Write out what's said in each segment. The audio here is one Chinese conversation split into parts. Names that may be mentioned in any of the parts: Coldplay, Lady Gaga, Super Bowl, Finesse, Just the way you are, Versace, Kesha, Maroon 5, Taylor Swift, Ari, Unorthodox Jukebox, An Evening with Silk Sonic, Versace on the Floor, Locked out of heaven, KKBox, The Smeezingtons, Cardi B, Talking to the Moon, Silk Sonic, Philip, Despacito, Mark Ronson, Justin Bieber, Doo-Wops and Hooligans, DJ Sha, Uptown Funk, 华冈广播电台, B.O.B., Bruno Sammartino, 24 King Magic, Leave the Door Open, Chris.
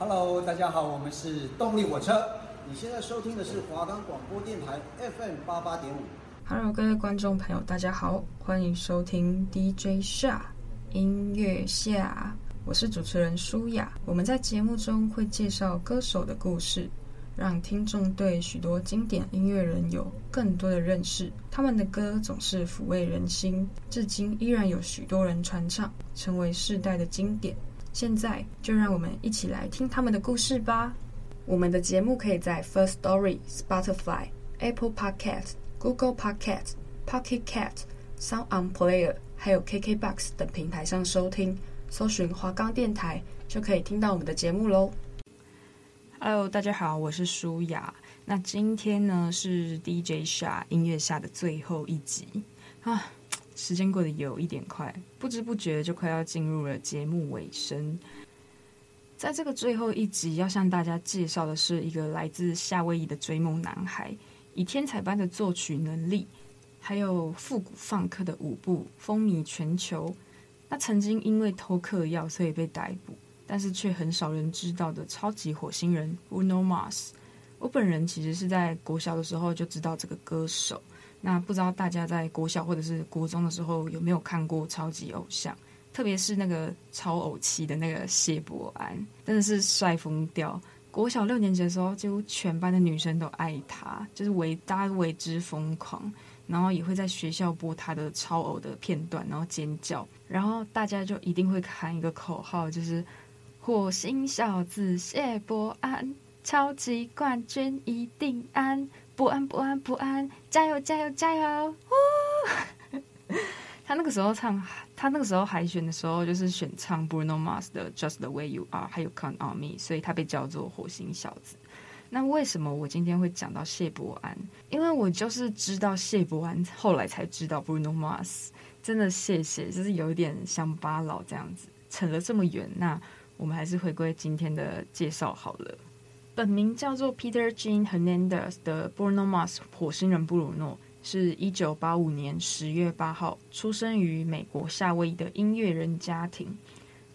Hello， 大家好，我们是动力火车。你现在收听的是华冈广播电台 FM 88.5。Hello， 各位观众朋友，大家好，欢迎收听 DJ Sha 音乐下，我是主持人舒雅。我们在节目中会介绍歌手的故事，让听众对许多经典音乐人有更多的认识。他们的歌总是抚慰人心，至今依然有许多人传唱，成为世代的经典。现在就让我们一起来听他们的故事吧。我们的节目可以在 First Story、Spotify、Apple Podcast、Google Podcast、Pocket Cast、Sound On Player 还有 KKBox 等平台上收听，搜寻华冈电台就可以听到我们的节目咯。 Hello， 大家好，我是舒雅。那今天呢是 DJ Sha 音乐下的最后一集啊，时间过得有一点快，不知不觉就快要进入了节目尾声。在这个最后一集要向大家介绍的是一个来自夏威夷的追梦男孩，以天才般的作曲能力还有复古放克的舞步风靡全球。那曾经因为偷嗑药所以被逮捕，但是却很少人知道的超级火星人 Bruno Mars。 我本人其实是在国小的时候就知道这个歌手，那不知道大家在国小或者是国中的时候有没有看过超级偶像，特别是那个超偶期的那个谢伯安，真的是帅疯掉。国小6年级的时候，几乎全班的女生都爱他，就是大家为之疯狂，然后也会在学校播他的超偶的片段，然后尖叫，然后大家就一定会喊一个口号，就是火星小子谢伯安，超级冠军一定安，不安不安不安，加油加油加油！他那个时候海选的时候就是选唱 Bruno Mars 的 Just the way you are 还有 Count on Me， 所以他被叫做火星小子。那为什么我今天会讲到谢伯安？因为我就是知道谢伯安，后来才知道 Bruno Mars。 真的谢谢，就是有点乡巴佬这样子，扯了这么远，那我们还是回归今天的介绍好了。本名叫做 Peter Jean Hernandez 的 Bruno Mars 火星人布鲁诺，是1985年10月8号出生于美国夏威夷的音乐人家庭。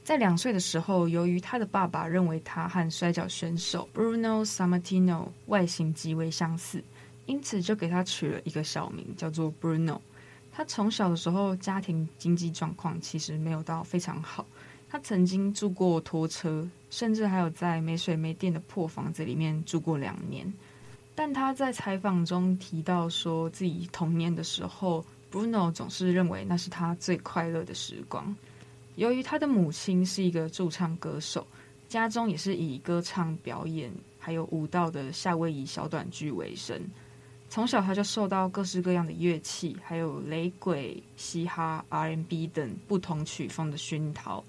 在2岁的时候，由于他的爸爸认为他和摔角选手 Bruno Sammartino 外形极为相似，因此就给他取了一个小名叫做 Bruno。 他从小的时候家庭经济状况其实没有到非常好，他曾经住过拖车，甚至还有在没水没电的破房子里面住过2年。但他在采访中提到说，自己童年的时候 Bruno 总是认为那是他最快乐的时光。由于他的母亲是一个驻唱歌手，家中也是以歌唱表演还有舞蹈的夏威夷小短剧为生。从小他就受到各式各样的乐器还有雷鬼、嘻哈、 R&B 等不同曲风的熏陶。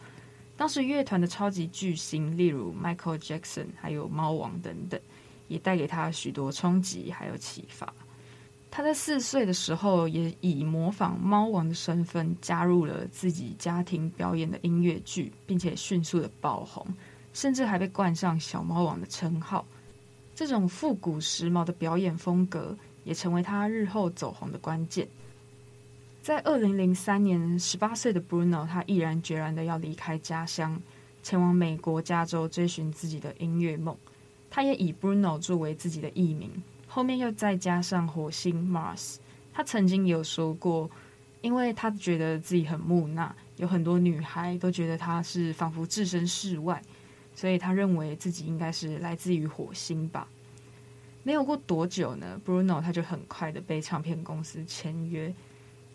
当时乐团的超级巨星，例如 Michael Jackson 还有猫王等等，也带给他许多冲击还有启发。他在4岁的时候，也以模仿猫王的身份加入了自己家庭表演的音乐剧，并且迅速的爆红，甚至还被冠上小猫王的称号。这种复古时髦的表演风格也成为他日后走红的关键。在2003年18岁的 Bruno， 他毅然决然的要离开家乡，前往美国加州追寻自己的音乐梦。他也以 Bruno 作为自己的艺名，后面又再加上火星 Mars。 他曾经有说过，因为他觉得自己很木讷，有很多女孩都觉得他是仿佛置身事外，所以他认为自己应该是来自于火星吧。没有过多久呢， Bruno 他就很快的被唱片公司签约。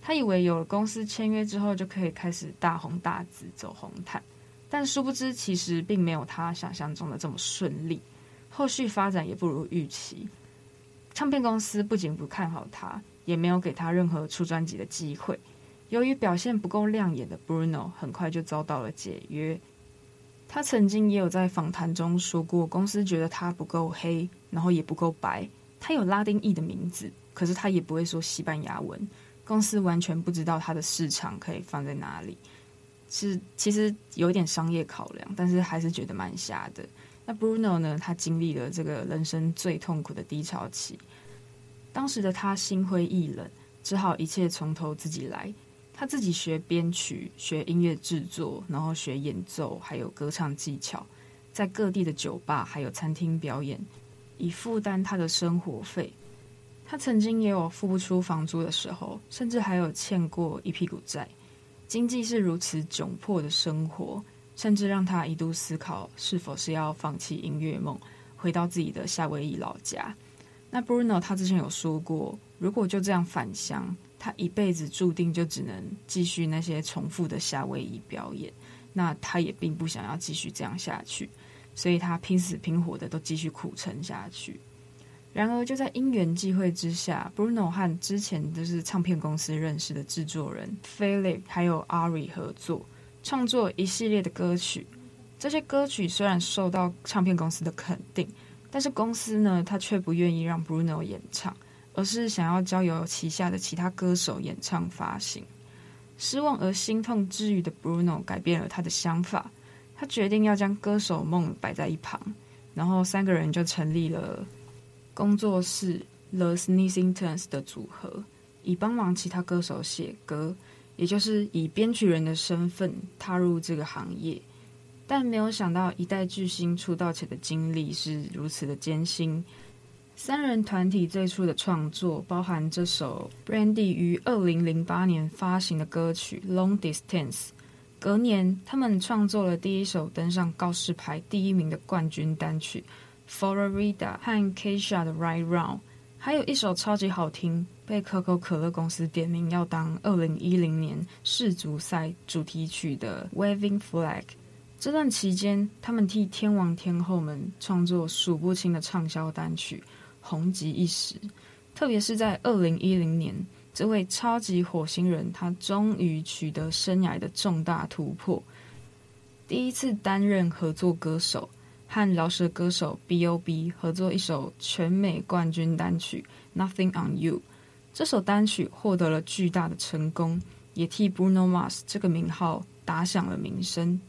他以为有了公司签约之后就可以开始大红大紫走红毯，但殊不知其实并没有他想象中的这么顺利，后续发展也不如预期。唱片公司不仅不看好他，也没有给他任何出专辑的机会。由于表现不够亮眼的 Bruno 很快就遭到了解约。他曾经也有在访谈中说过，公司觉得他不够黑，然后也不够白，他有拉丁裔的名字，可是他也不会说西班牙文，公司完全不知道它的市场可以放在哪里。其实有点商业考量，但是还是觉得蛮瞎的。那 Bruno 呢，他经历了这个人生最痛苦的低潮期，当时的他心灰意冷，只好一切从头自己来。他自己学编曲、学音乐制作，然后学演奏还有歌唱技巧，在各地的酒吧还有餐厅表演，以负担他的生活费。他曾经也有付不出房租的时候，甚至还有欠过一屁股债。经济是如此窘迫的生活，甚至让他一度思考是否是要放弃音乐梦，回到自己的夏威夷老家。那 Bruno 他之前有说过，如果就这样返乡，他一辈子注定就只能继续那些重复的夏威夷表演，那他也并不想要继续这样下去，所以他拼死拼活的都继续苦撑下去。然而就在因缘际会之下， Bruno 和之前就是唱片公司认识的制作人 Philip 还有 Ari 合作创作一系列的歌曲。这些歌曲虽然受到唱片公司的肯定，但是公司呢，他却不愿意让 Bruno 演唱，而是想要交由旗下的其他歌手演唱发行。失望而心痛之余的 Bruno 改变了他的想法，他决定要将歌手梦摆在一旁，然后三个人就成立了工作室 The Smeezingtons 的组合，以帮忙其他歌手写歌，也就是以编曲人的身份踏入这个行业。但没有想到一代巨星出道前的经历是如此的艰辛。三人团体最初的创作包含这首 Brandy 于2008年发行的歌曲 Long Distance。 隔年他们创作了第一首登上告示牌第一名的冠军单曲 Florida 和 Kesha 的 Right Round， 还有一首超级好听，被可口可乐公司点名要当2010年世足赛主题曲的 Waving Flag。这段期间，他们替天王天后们创作数不清的畅销单曲，红极一时。特别是在2010年，这位超级火星人他终于取得生涯的重大突破，第一次担任合作歌手，和饶舌歌手 B.O.B. 合作一首全美冠军单曲 Nothing on You。 这首单曲获得了巨大的成功，也替 Bruno Mars 这个名号打响了名声，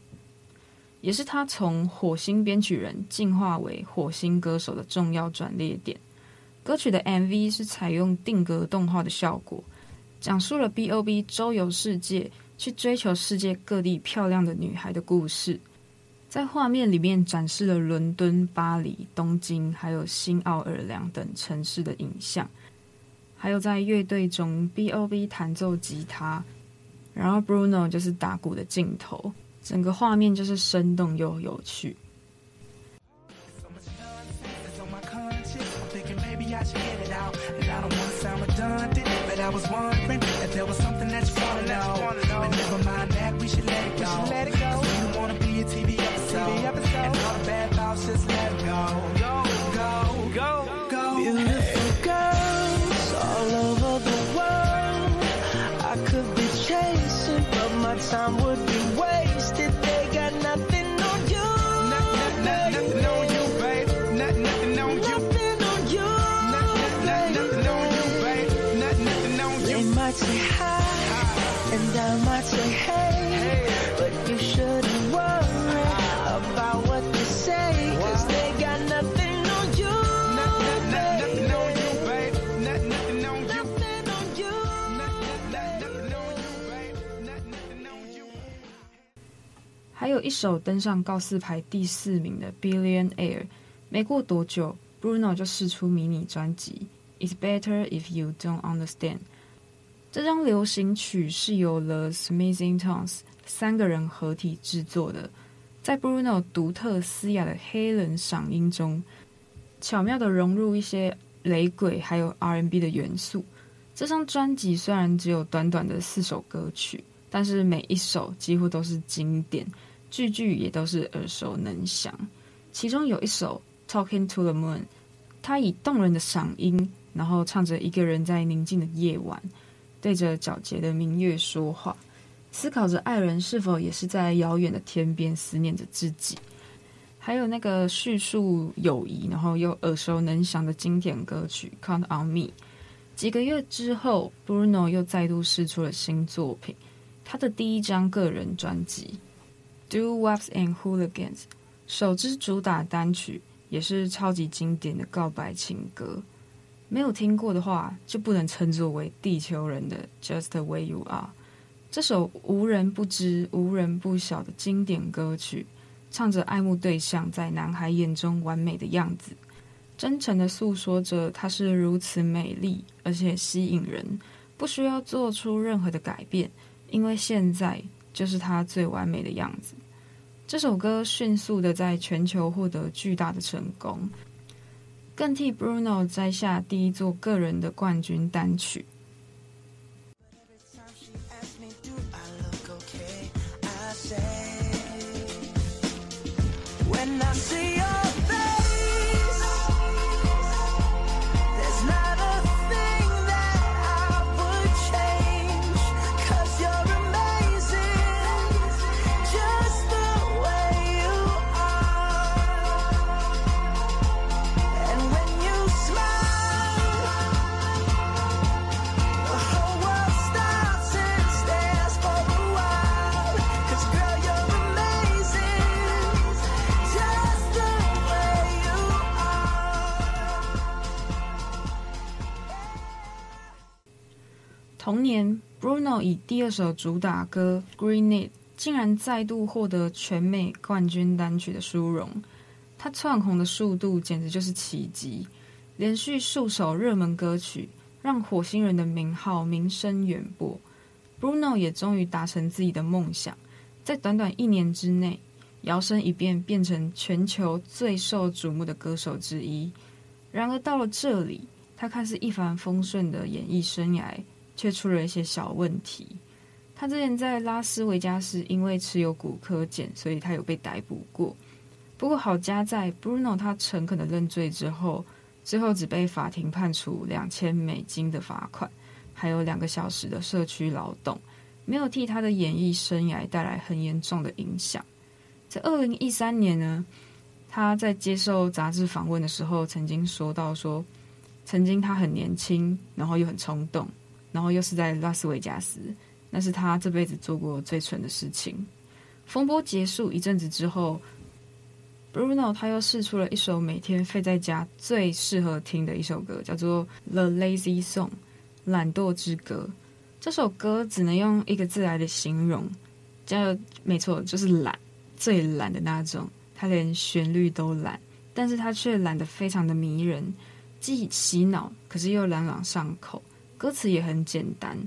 也是他从火星编曲人进化为火星歌手的重要转捩点。歌曲的 MV 是采用定格动画的效果，讲述了 B.O.B. 周游世界去追求世界各地漂亮的女孩的故事。在画面里面展示了伦敦、巴黎、东京还有新奥尔良等城市的影像，还有在乐队中 B.O.B. 弹奏吉他，然后 Bruno 就是打鼓的镜头，整个画面就是生动又有趣。还有一首登上告示牌第4名的 Billionaire， 没过多久 Bruno 就释出迷你专辑 It's Better If You Don't Understand。 这张流行曲是由 The Smeezingtons 三个人合体制作的，在 Bruno 独特嘶哑的黑人嗓音中巧妙地融入一些雷鬼还有 R&B 的元素。这张专辑虽然只有短短的4首歌曲，但是每一首几乎都是经典，句句也都是耳熟能详。其中有一首 Talking to the Moon， 他以动人的嗓音，然后唱着一个人在宁静的夜晚对着皎洁的明月说话，思考着爱人是否也是在遥远的天边思念着自己。还有那个叙述友谊然后又耳熟能详的经典歌曲 Count on Me。 几个月之后 Bruno 又再度释出了新作品，他的第一张个人专辑 Doo-Wops and Hooligans， 首支主打单曲也是超级经典的告白情歌，没有听过的话就不能称作为地球人的 Just the way you are。 这首无人不知无人不晓的经典歌曲唱着爱慕对象在男孩眼中完美的样子，真诚地诉说着她是如此美丽而且吸引人，不需要做出任何的改变，因为现在就是她最完美的样子。这首歌迅速地在全球获得巨大的成功，更替 Bruno 摘下第一座个人的冠军单曲。同年 Bruno 以第二首主打歌 Green It 竟然再度获得全美冠军单曲的殊荣，他窜红的速度简直就是奇迹，连续数首热门歌曲让火星人的名号名声远播。 Bruno 也终于达成自己的梦想，在短短1年之内摇身一变，变成全球最受瞩目的歌手之一。然而到了这里，他看似一帆风顺的演艺生涯却出了一些小问题。他之前在拉斯维加斯因为持有古柯碱，所以他有被逮捕过。不过好家在 Bruno 他诚恳的认罪之后，最后只被法庭判处$2000的罚款，还有2个小时的社区劳动，没有替他的演艺生涯带来很严重的影响。在2013年呢，他在接受杂志访问的时候曾经说到说，曾经他很年轻，然后又很冲动，然后又是在拉斯维加斯，那是他这辈子做过最蠢的事情。风波结束一阵子之后， Bruno 他又释出了一首每天废在家最适合听的一首歌，叫做 The Lazy Song 懒惰之歌。这首歌只能用一个字来的形容，叫没错，就是懒，最懒的那种。他连旋律都懒，但是他却懒得非常的迷人，既洗脑可是又朗朗上口，歌词也很简单，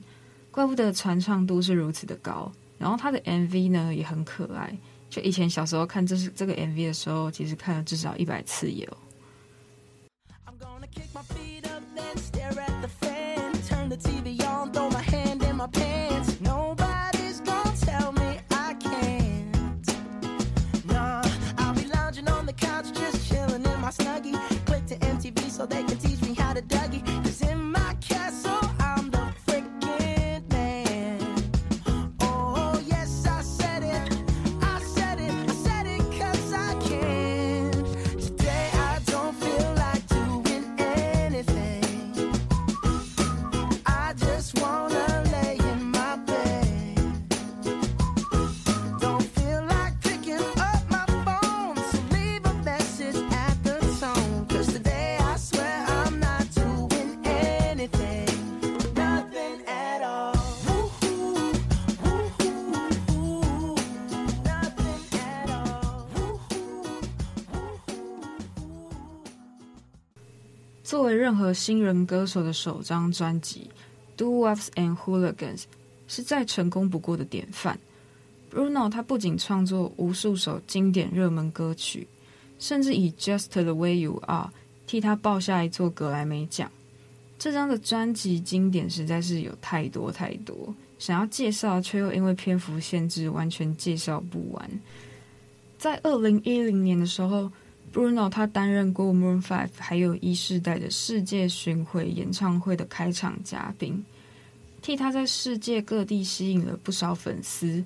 怪不得传唱度是如此的高。然后他的 MV 呢也很可爱，就以前小时候看这个 MV 的时候，其实看了至少100次有。作为任何新人歌手的首张专辑 Doo-Wops and Hooligans 是再成功不过的典范。 Bruno 他不仅创作无数首经典热门歌曲，甚至以 Just the way you are 替他抱下一座格莱美奖。这张的专辑经典实在是有太多太多，想要介绍却又因为篇幅限制完全介绍不完。在2010年的时候，Bruno 他担任过 Maroon 5还有E世代的世界巡回演唱会的开场嘉宾，替他在世界各地吸引了不少粉丝。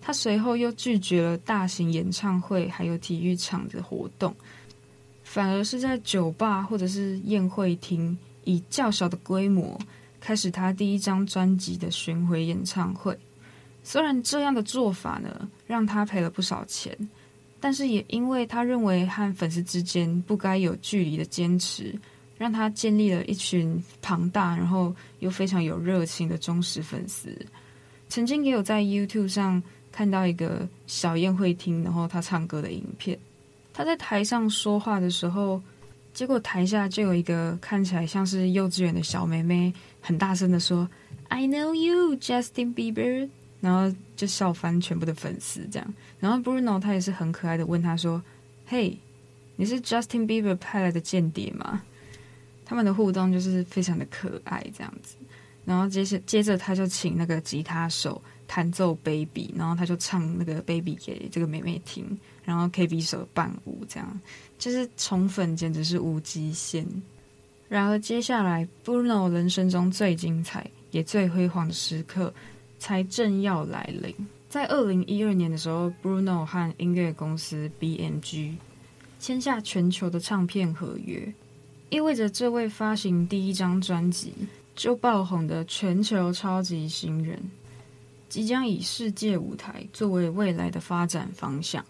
他随后又拒绝了大型演唱会还有体育场的活动，反而是在酒吧或者是宴会厅以较小的规模开始他第一张专辑的巡回演唱会。虽然这样的做法呢让他赔了不少钱，但是也因为他认为和粉丝之间不该有距离的坚持，让他建立了一群庞大然后又非常有热情的忠实粉丝。曾经也有在 YouTube 上看到一个小宴会厅，然后他唱歌的影片。他在台上说话的时候，结果台下就有一个看起来像是幼稚园的小妹妹，很大声的说 I know you Justin Bieber， 然后就笑翻全部的粉丝这样。然后 Bruno 他也是很可爱的问他说 Hey， 你是 Justin Bieber 派来的间谍吗？他们的互动就是非常的可爱这样子。然后接着他就请那个吉他手弹奏 Baby， 然后他就唱那个 Baby 给这个妹妹听，然后 KB 手伴舞这样，就是宠粉简直是无极限。然而接下来 Bruno 人生中最精彩也最辉煌的时刻才正要来临。在2012年的时候， Bruno 和音乐公司 BMG 签下全球的唱片合约，意味着这位发行第一张专辑就爆红的全球超级新人，即将以世界舞台作为未来的发展方向。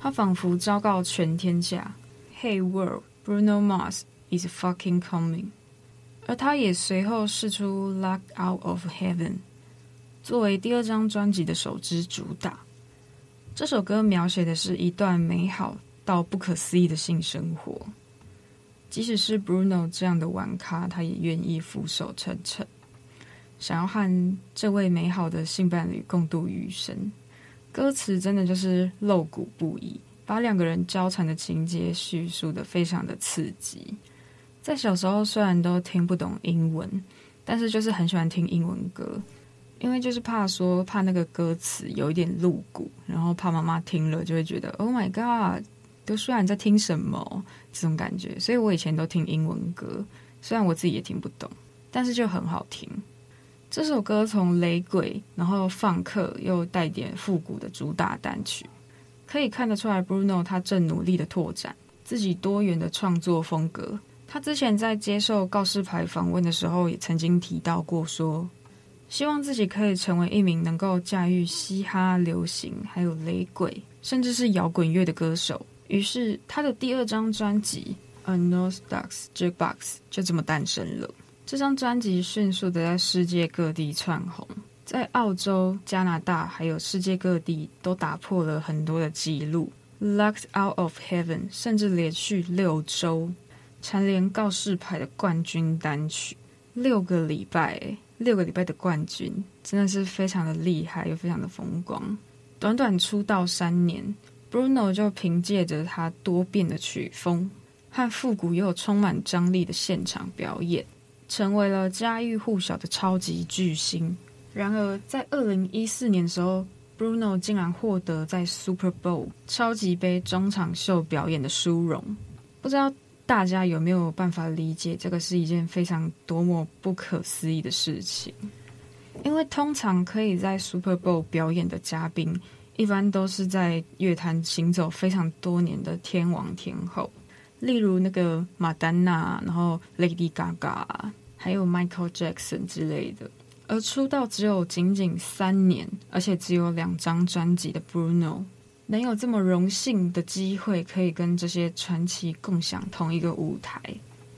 他仿佛昭告全天下 Hey world, Bruno Mars is fucking coming。 而他也随后释出 Locked out of heaven 作为第二张专辑的首支主打。这首歌描写的是一段美好到不可思议的性生活，即使是 Bruno 这样的玩咖，他也愿意俯首称臣，想要和这位美好的性伴侣共度余生。歌词真的就是露骨不已，把两个人交缠的情节叙述得非常的刺激。在小时候虽然都听不懂英文，但是就是很喜欢听英文歌，因为就是怕那个歌词有一点露骨，然后怕妈妈听了就会觉得 Oh my god，就虽然在听什么这种感觉，所以我以前都听英文歌，虽然我自己也听不懂，但是就很好听。这首歌从雷鬼然后放克又带点复古的主打单曲，可以看得出来 Bruno 他正努力的拓展自己多元的创作风格。他之前在接受告示牌访问的时候也曾经提到过说，希望自己可以成为一名能够驾驭嘻哈流行还有雷鬼甚至是摇滚乐的歌手。于是他的第二张专辑 Unorthodox Jukebox 就这么诞生了。这张专辑迅速的在世界各地窜红，在澳洲、加拿大还有世界各地都打破了很多的记录。 Locked out of heaven 甚至连续6周蝉联告示牌的冠军单曲，6个礼拜的冠军，真的是非常的厉害又非常的风光。短短出道3年，Bruno 就凭借着他多变的曲风和复古又充满张力的现场表演，成为了家喻户晓的超级巨星。然而在2014年的时候， Bruno 竟然获得在 Super Bowl 超级杯中场秀表演的殊荣。不知道大家有没有办法理解这个是一件非常多么不可思议的事情，因为通常可以在 Super Bowl 表演的嘉宾一般都是在乐坛行走非常多年的天王天后，例如那个 Madonna， 然后 Lady Gaga， 还有 Michael Jackson 之类的。而出道只有仅3年，而且只有2张专辑的 Bruno， 能有这么荣幸的机会可以跟这些传奇共享同一个舞台，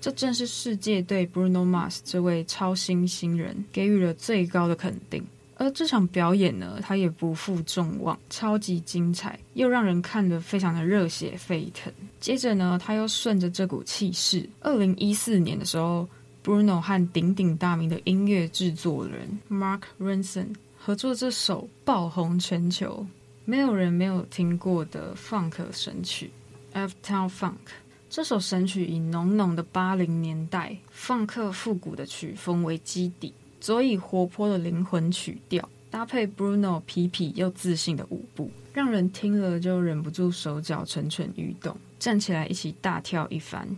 这正是世界对 Bruno Mars 这位超新星人给予了最高的肯定。而这场表演呢，它也不负众望，超级精彩，又让人看得非常的热血沸腾。接着呢，他又顺着这股气势，2014年的时候 Bruno 和鼎鼎大名的音乐制作人 Mark Ronson 合作这首爆红全球、没有人没有听过的 Funk 神曲 Uptown Funk。 这首神曲以浓浓的80年代放克复古的曲风为基底，所以活泼的灵魂曲调搭配 Bruno 痞痞又自信的舞步，让人听了就忍不住手脚蠢蠢欲动，站起来一起大跳一番。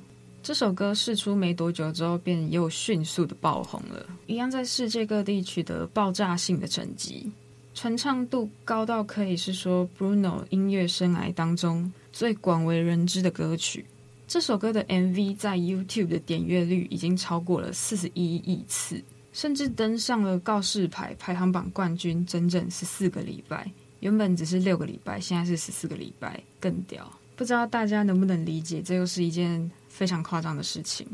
这首歌释出没多久之后便又迅速的爆红了，一样在世界各地取得爆炸性的成绩，传唱度高到可以是说 Bruno 音乐生涯当中最广为人知的歌曲。这首歌的 MV 在 YouTube 的点阅率已经超过了41亿次，甚至登上了告示牌排行榜冠军整整14个礼拜，原本只是6个礼拜，现在是14个礼拜，更屌。不知道大家能不能理解这又是一件非常夸张的事情。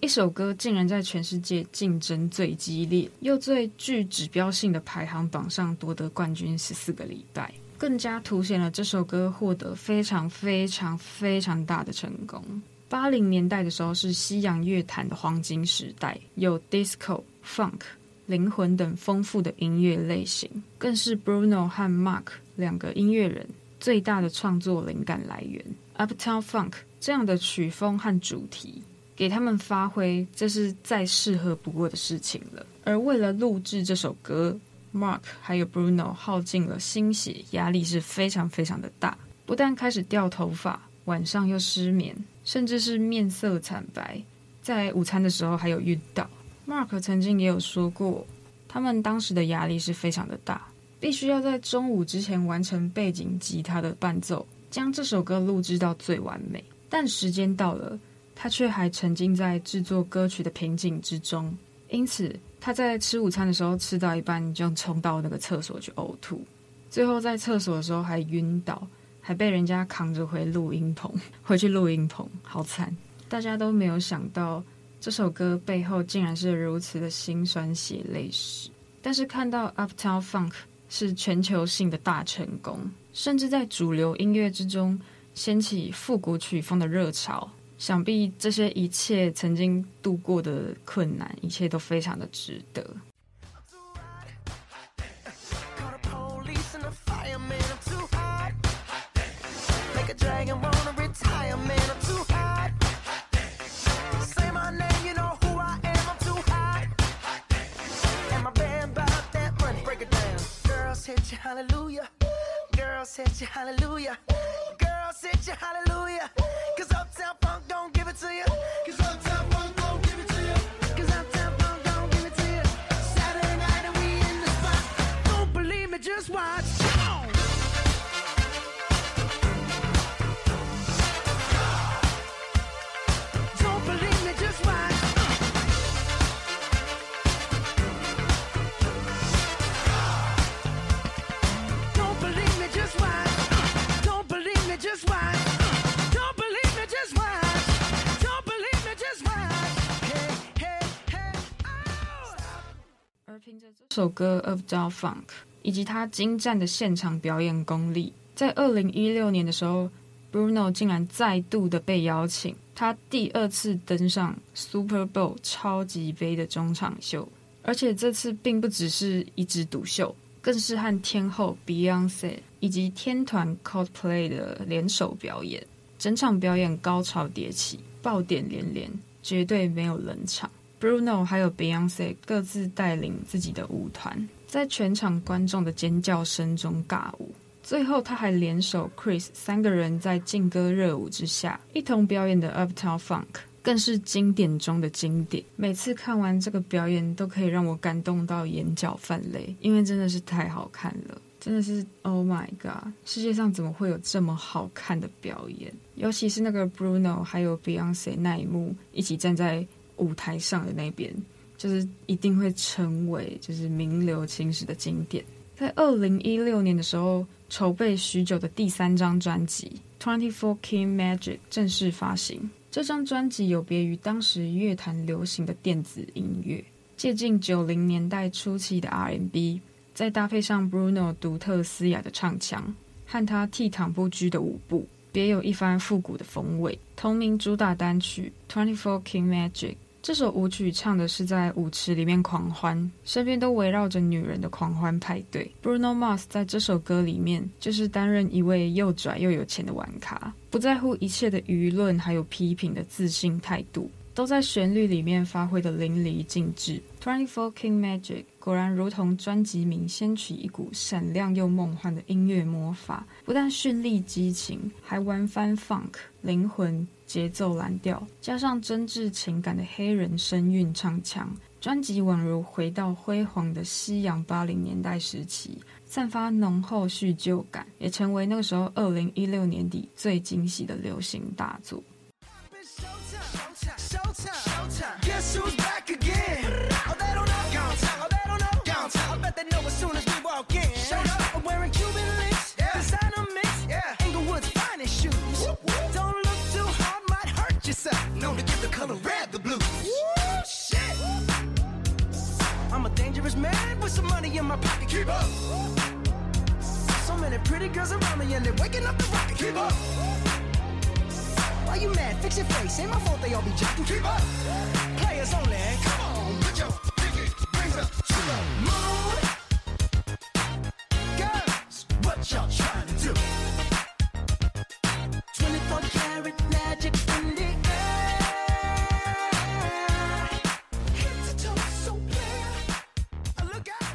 一首歌竟然在全世界竞争最激烈又最具指标性的排行榜上夺得冠军14个礼拜，更加凸显了这首歌获得非常非常非常大的成功。80年代的时候是西洋乐坛的黄金时代，有 disco、funk、灵魂等丰富的音乐类型，更是 Bruno 和 Mark 两个音乐人最大的创作灵感来源。 Uptown Funk 这样的曲风和主题给他们发挥，这是再适合不过的事情了。而为了录制这首歌， Mark 还有 Bruno 耗尽了心血，压力是非常非常的大，不但开始掉头发，晚上又失眠，甚至是面色惨白，在午餐的时候还有晕倒。 Mark 曾经也有说过，他们当时的压力是非常的大，必须要在中午之前完成背景吉他的伴奏，将这首歌录制到最完美。但时间到了，他却还沉浸在制作歌曲的瓶颈之中，因此他在吃午餐的时候吃到一半就冲到那个厕所去呕吐，最后在厕所的时候还晕倒，还被人家扛着回去录音棚，好惨。大家都没有想到这首歌背后竟然是如此的辛酸血泪史。但是看到 Uptown Funk 是全球性的大成功，甚至在主流音乐之中掀起复古曲风的热潮，想必这些一切曾经度过的困难，一切都非常的值得。这首歌 Uptown Funk 以及他精湛的现场表演功力，在2016年的时候 Bruno 竟然再度的被邀请，他第2次登上 Super Bowl 超级杯的中场秀，而且这次并不只是一枝独秀，更是和天后 Beyonce 以及天团 Coldplay 的联手表演，整场表演高潮迭起，爆点连连，绝对没有冷场。Bruno 还有 Beyonce 各自带领自己的舞团，在全场观众的尖叫声中尬舞，最后他还联手 Chris 3个人在劲歌热舞之下一同表演的 Uptown Funk 更是经典中的经典。每次看完这个表演都可以让我感动到眼角泛泪，因为真的是太好看了，真的是 Oh my god， 世界上怎么会有这么好看的表演，尤其是那个 Bruno 还有 Beyonce 那一幕一起站在舞台上的那边，就是一定会成为就是名留青史的经典。在2016年的时候，筹备许久的第3张专辑 24 King Magic 正式发行。这张专辑有别于当时乐坛流行的电子音乐，接近90年代初期的 R&B， 再搭配上 Bruno 独特嘶哑的唱腔和他倜傥不拘的舞步，别有一番复古的风味。同名主打单曲 24 King Magic 这首舞曲唱的是在舞池里面狂欢，身边都围绕着女人的狂欢派对。 Bruno Mars 在这首歌里面就是担任一位又拽又有钱的玩咖，不在乎一切的舆论还有批评的自信态度，都在旋律里面发挥的淋漓尽致。24 King Magic 果然如同专辑名掀起一股闪亮又梦幻的音乐魔法，不但绚丽激情，还玩翻 Funk 灵魂节奏蓝调，加上真挚情感的黑人声韵唱腔，专辑宛如回到辉煌的西洋80年代时期，散发浓厚叙旧感，也成为那个时候2016年底最惊喜的流行大作。Guess who's back again? Oh, they don't know. Downtown. Oh, they don't know. Downtown. I bet they know as soon as we walk in. Showed up. I'm wearing Cuban links. Yeah. Designer mix. Yeah. Inglewood's finest shoes. Whoop, whoop. Don't look too hard, might hurt yourself. Known to give the color red the blues. man with some money in my pocket. Keep up. So many pretty girls around me and they're waking up the rocket. Keep up. Why you mad? Fix your face. Ain't my fault they all be jacking. Keep up. Players only. Come on, put your pinky rings up to the moon. Girls, what y'all trying to do? 24 karat magic in the air. Head to toe, so clear. I look out.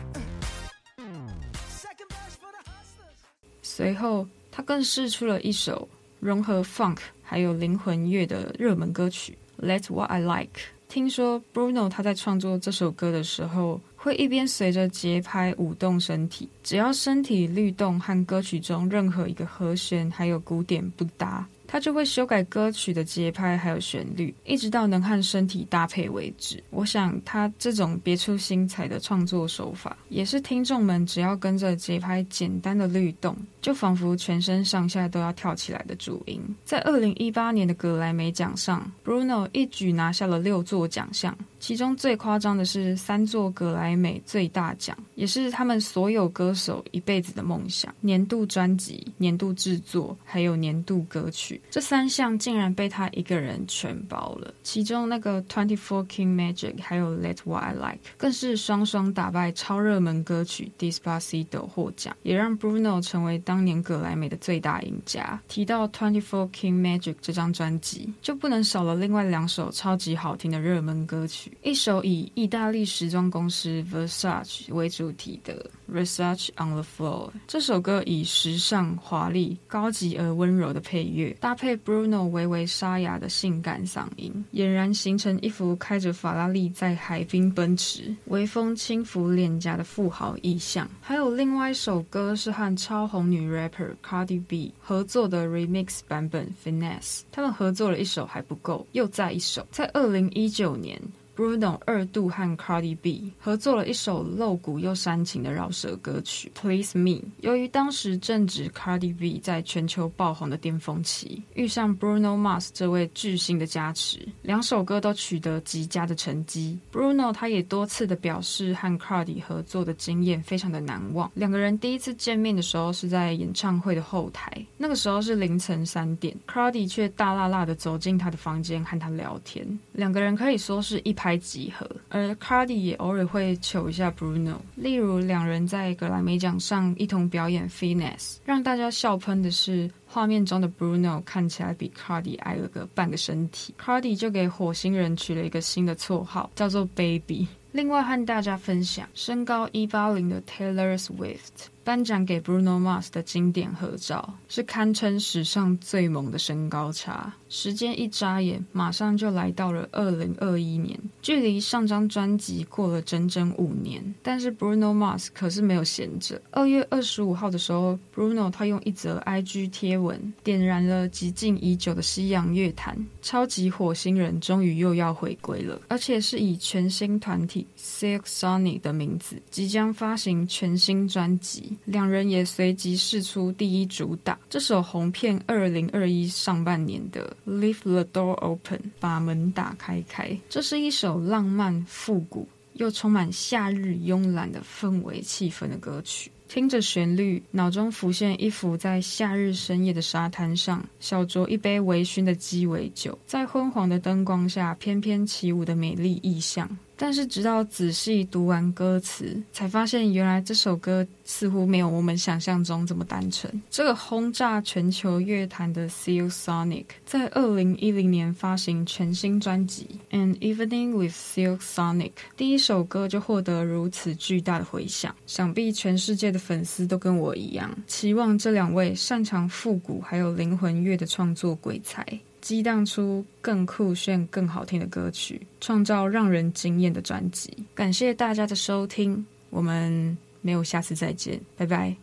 Second verse for the hustlers. 随后，他更释出了一首融合 funk 还有灵魂乐的热门歌曲 That's What I Like。 听说 Bruno 他在创作这首歌的时候会一边随着节拍舞动身体，只要身体律动和歌曲中任何一个和弦还有鼓点不搭，他就会修改歌曲的节拍还有旋律，一直到能和身体搭配为止。我想他这种别出心裁的创作手法也是听众们只要跟着节拍简单的律动就仿佛全身上下都要跳起来的主因。在2018年的格莱美奖上， Bruno 一举拿下了6座奖项，其中最夸张的是3座格莱美最大奖，也是他们所有歌手一辈子的梦想，年度专辑、年度制作还有年度歌曲，这3项竟然被他一个人全包了。其中那个24 King Magic 还有 That's What I Like 更是双双打败超热门歌曲 Despacito 获奖，也让 Bruno 成为当年格莱美的最大赢家。提到24 King Magic 这张专辑就不能少了另外2首超级好听的热门歌曲，一首以意大利时装公司 Versace 为主题的 Versace on the Floor， 这首歌以时尚、华丽、高级而温柔的配乐搭配 Bruno 微微沙哑的性感嗓音，俨然形成一幅开着法拉利在海滨奔驰，微风轻拂脸颊的富豪意象。还有另外一首歌是和超红女 rapper Cardi B 合作的 remix 版本 Finesse， 他们合作了1首还不够，又再1首。在2019年Bruno 2度和 Cardi B 合作了1首露骨又煽情的饶舌歌曲 Please Me。 由于当时正值 Cardi B 在全球爆红的巅峰期，遇上 Bruno Mars 这位巨星的加持，2首歌都取得极佳的成绩。 Bruno 他也多次的表示和 Cardi 合作的经验非常的难忘，2个人第一次见面的时候是在演唱会的后台，那个时候是凌晨3点， Cardi 却大辣辣的走进他的房间和他聊天，2个人可以说是一拍即合，而 Cardi 也偶尔会糗一下 Bruno， 例如2人在格莱美奖上一同表演 Finesse， 让大家笑喷的是画面中的 Bruno 看起来比 Cardi 矮了个半个身体， Cardi 就给火星人取了一个新的绰号叫做 Baby。 另外和大家分享，身高180的 Taylor Swift 颁奖给 Bruno Mars 的经典合照，是堪称史上最猛的身高差。时间一眨眼马上就来到了2021年，距离上张专辑过了整整5年，但是 Bruno Mars 可是没有闲着。2月25号的时候， Bruno 他用一则 IG 贴文点燃了寂静已久的西洋乐坛，超级火星人终于又要回归了，而且是以全新团体 Silk Sonic 的名字即将发行全新专辑。2人也随即释出第1主打，这首红遍2021上半年的 Leave the Door Open， 把门打开。这是1首浪漫复古又充满夏日慵懒的氛围气氛的歌曲，听着旋律脑中浮现一幅在夏日深夜的沙滩上小酌一杯微醺的鸡尾酒，在昏黄的灯光下翩翩起舞的美丽意象。但是直到仔细读完歌词才发现，原来这首歌似乎没有我们想象中这么单纯。这个轰炸全球乐坛的 Silk Sonic 在2010年发行全新专辑 An Evening with Silk Sonic， 第1首歌就获得如此巨大的回响，想必全世界的粉丝都跟我一样期望这2位擅长复古还有灵魂乐的创作鬼才激荡出更酷炫更好听的歌曲，创造让人惊艳的专辑。感谢大家的收听，我们没有下次再见，拜拜。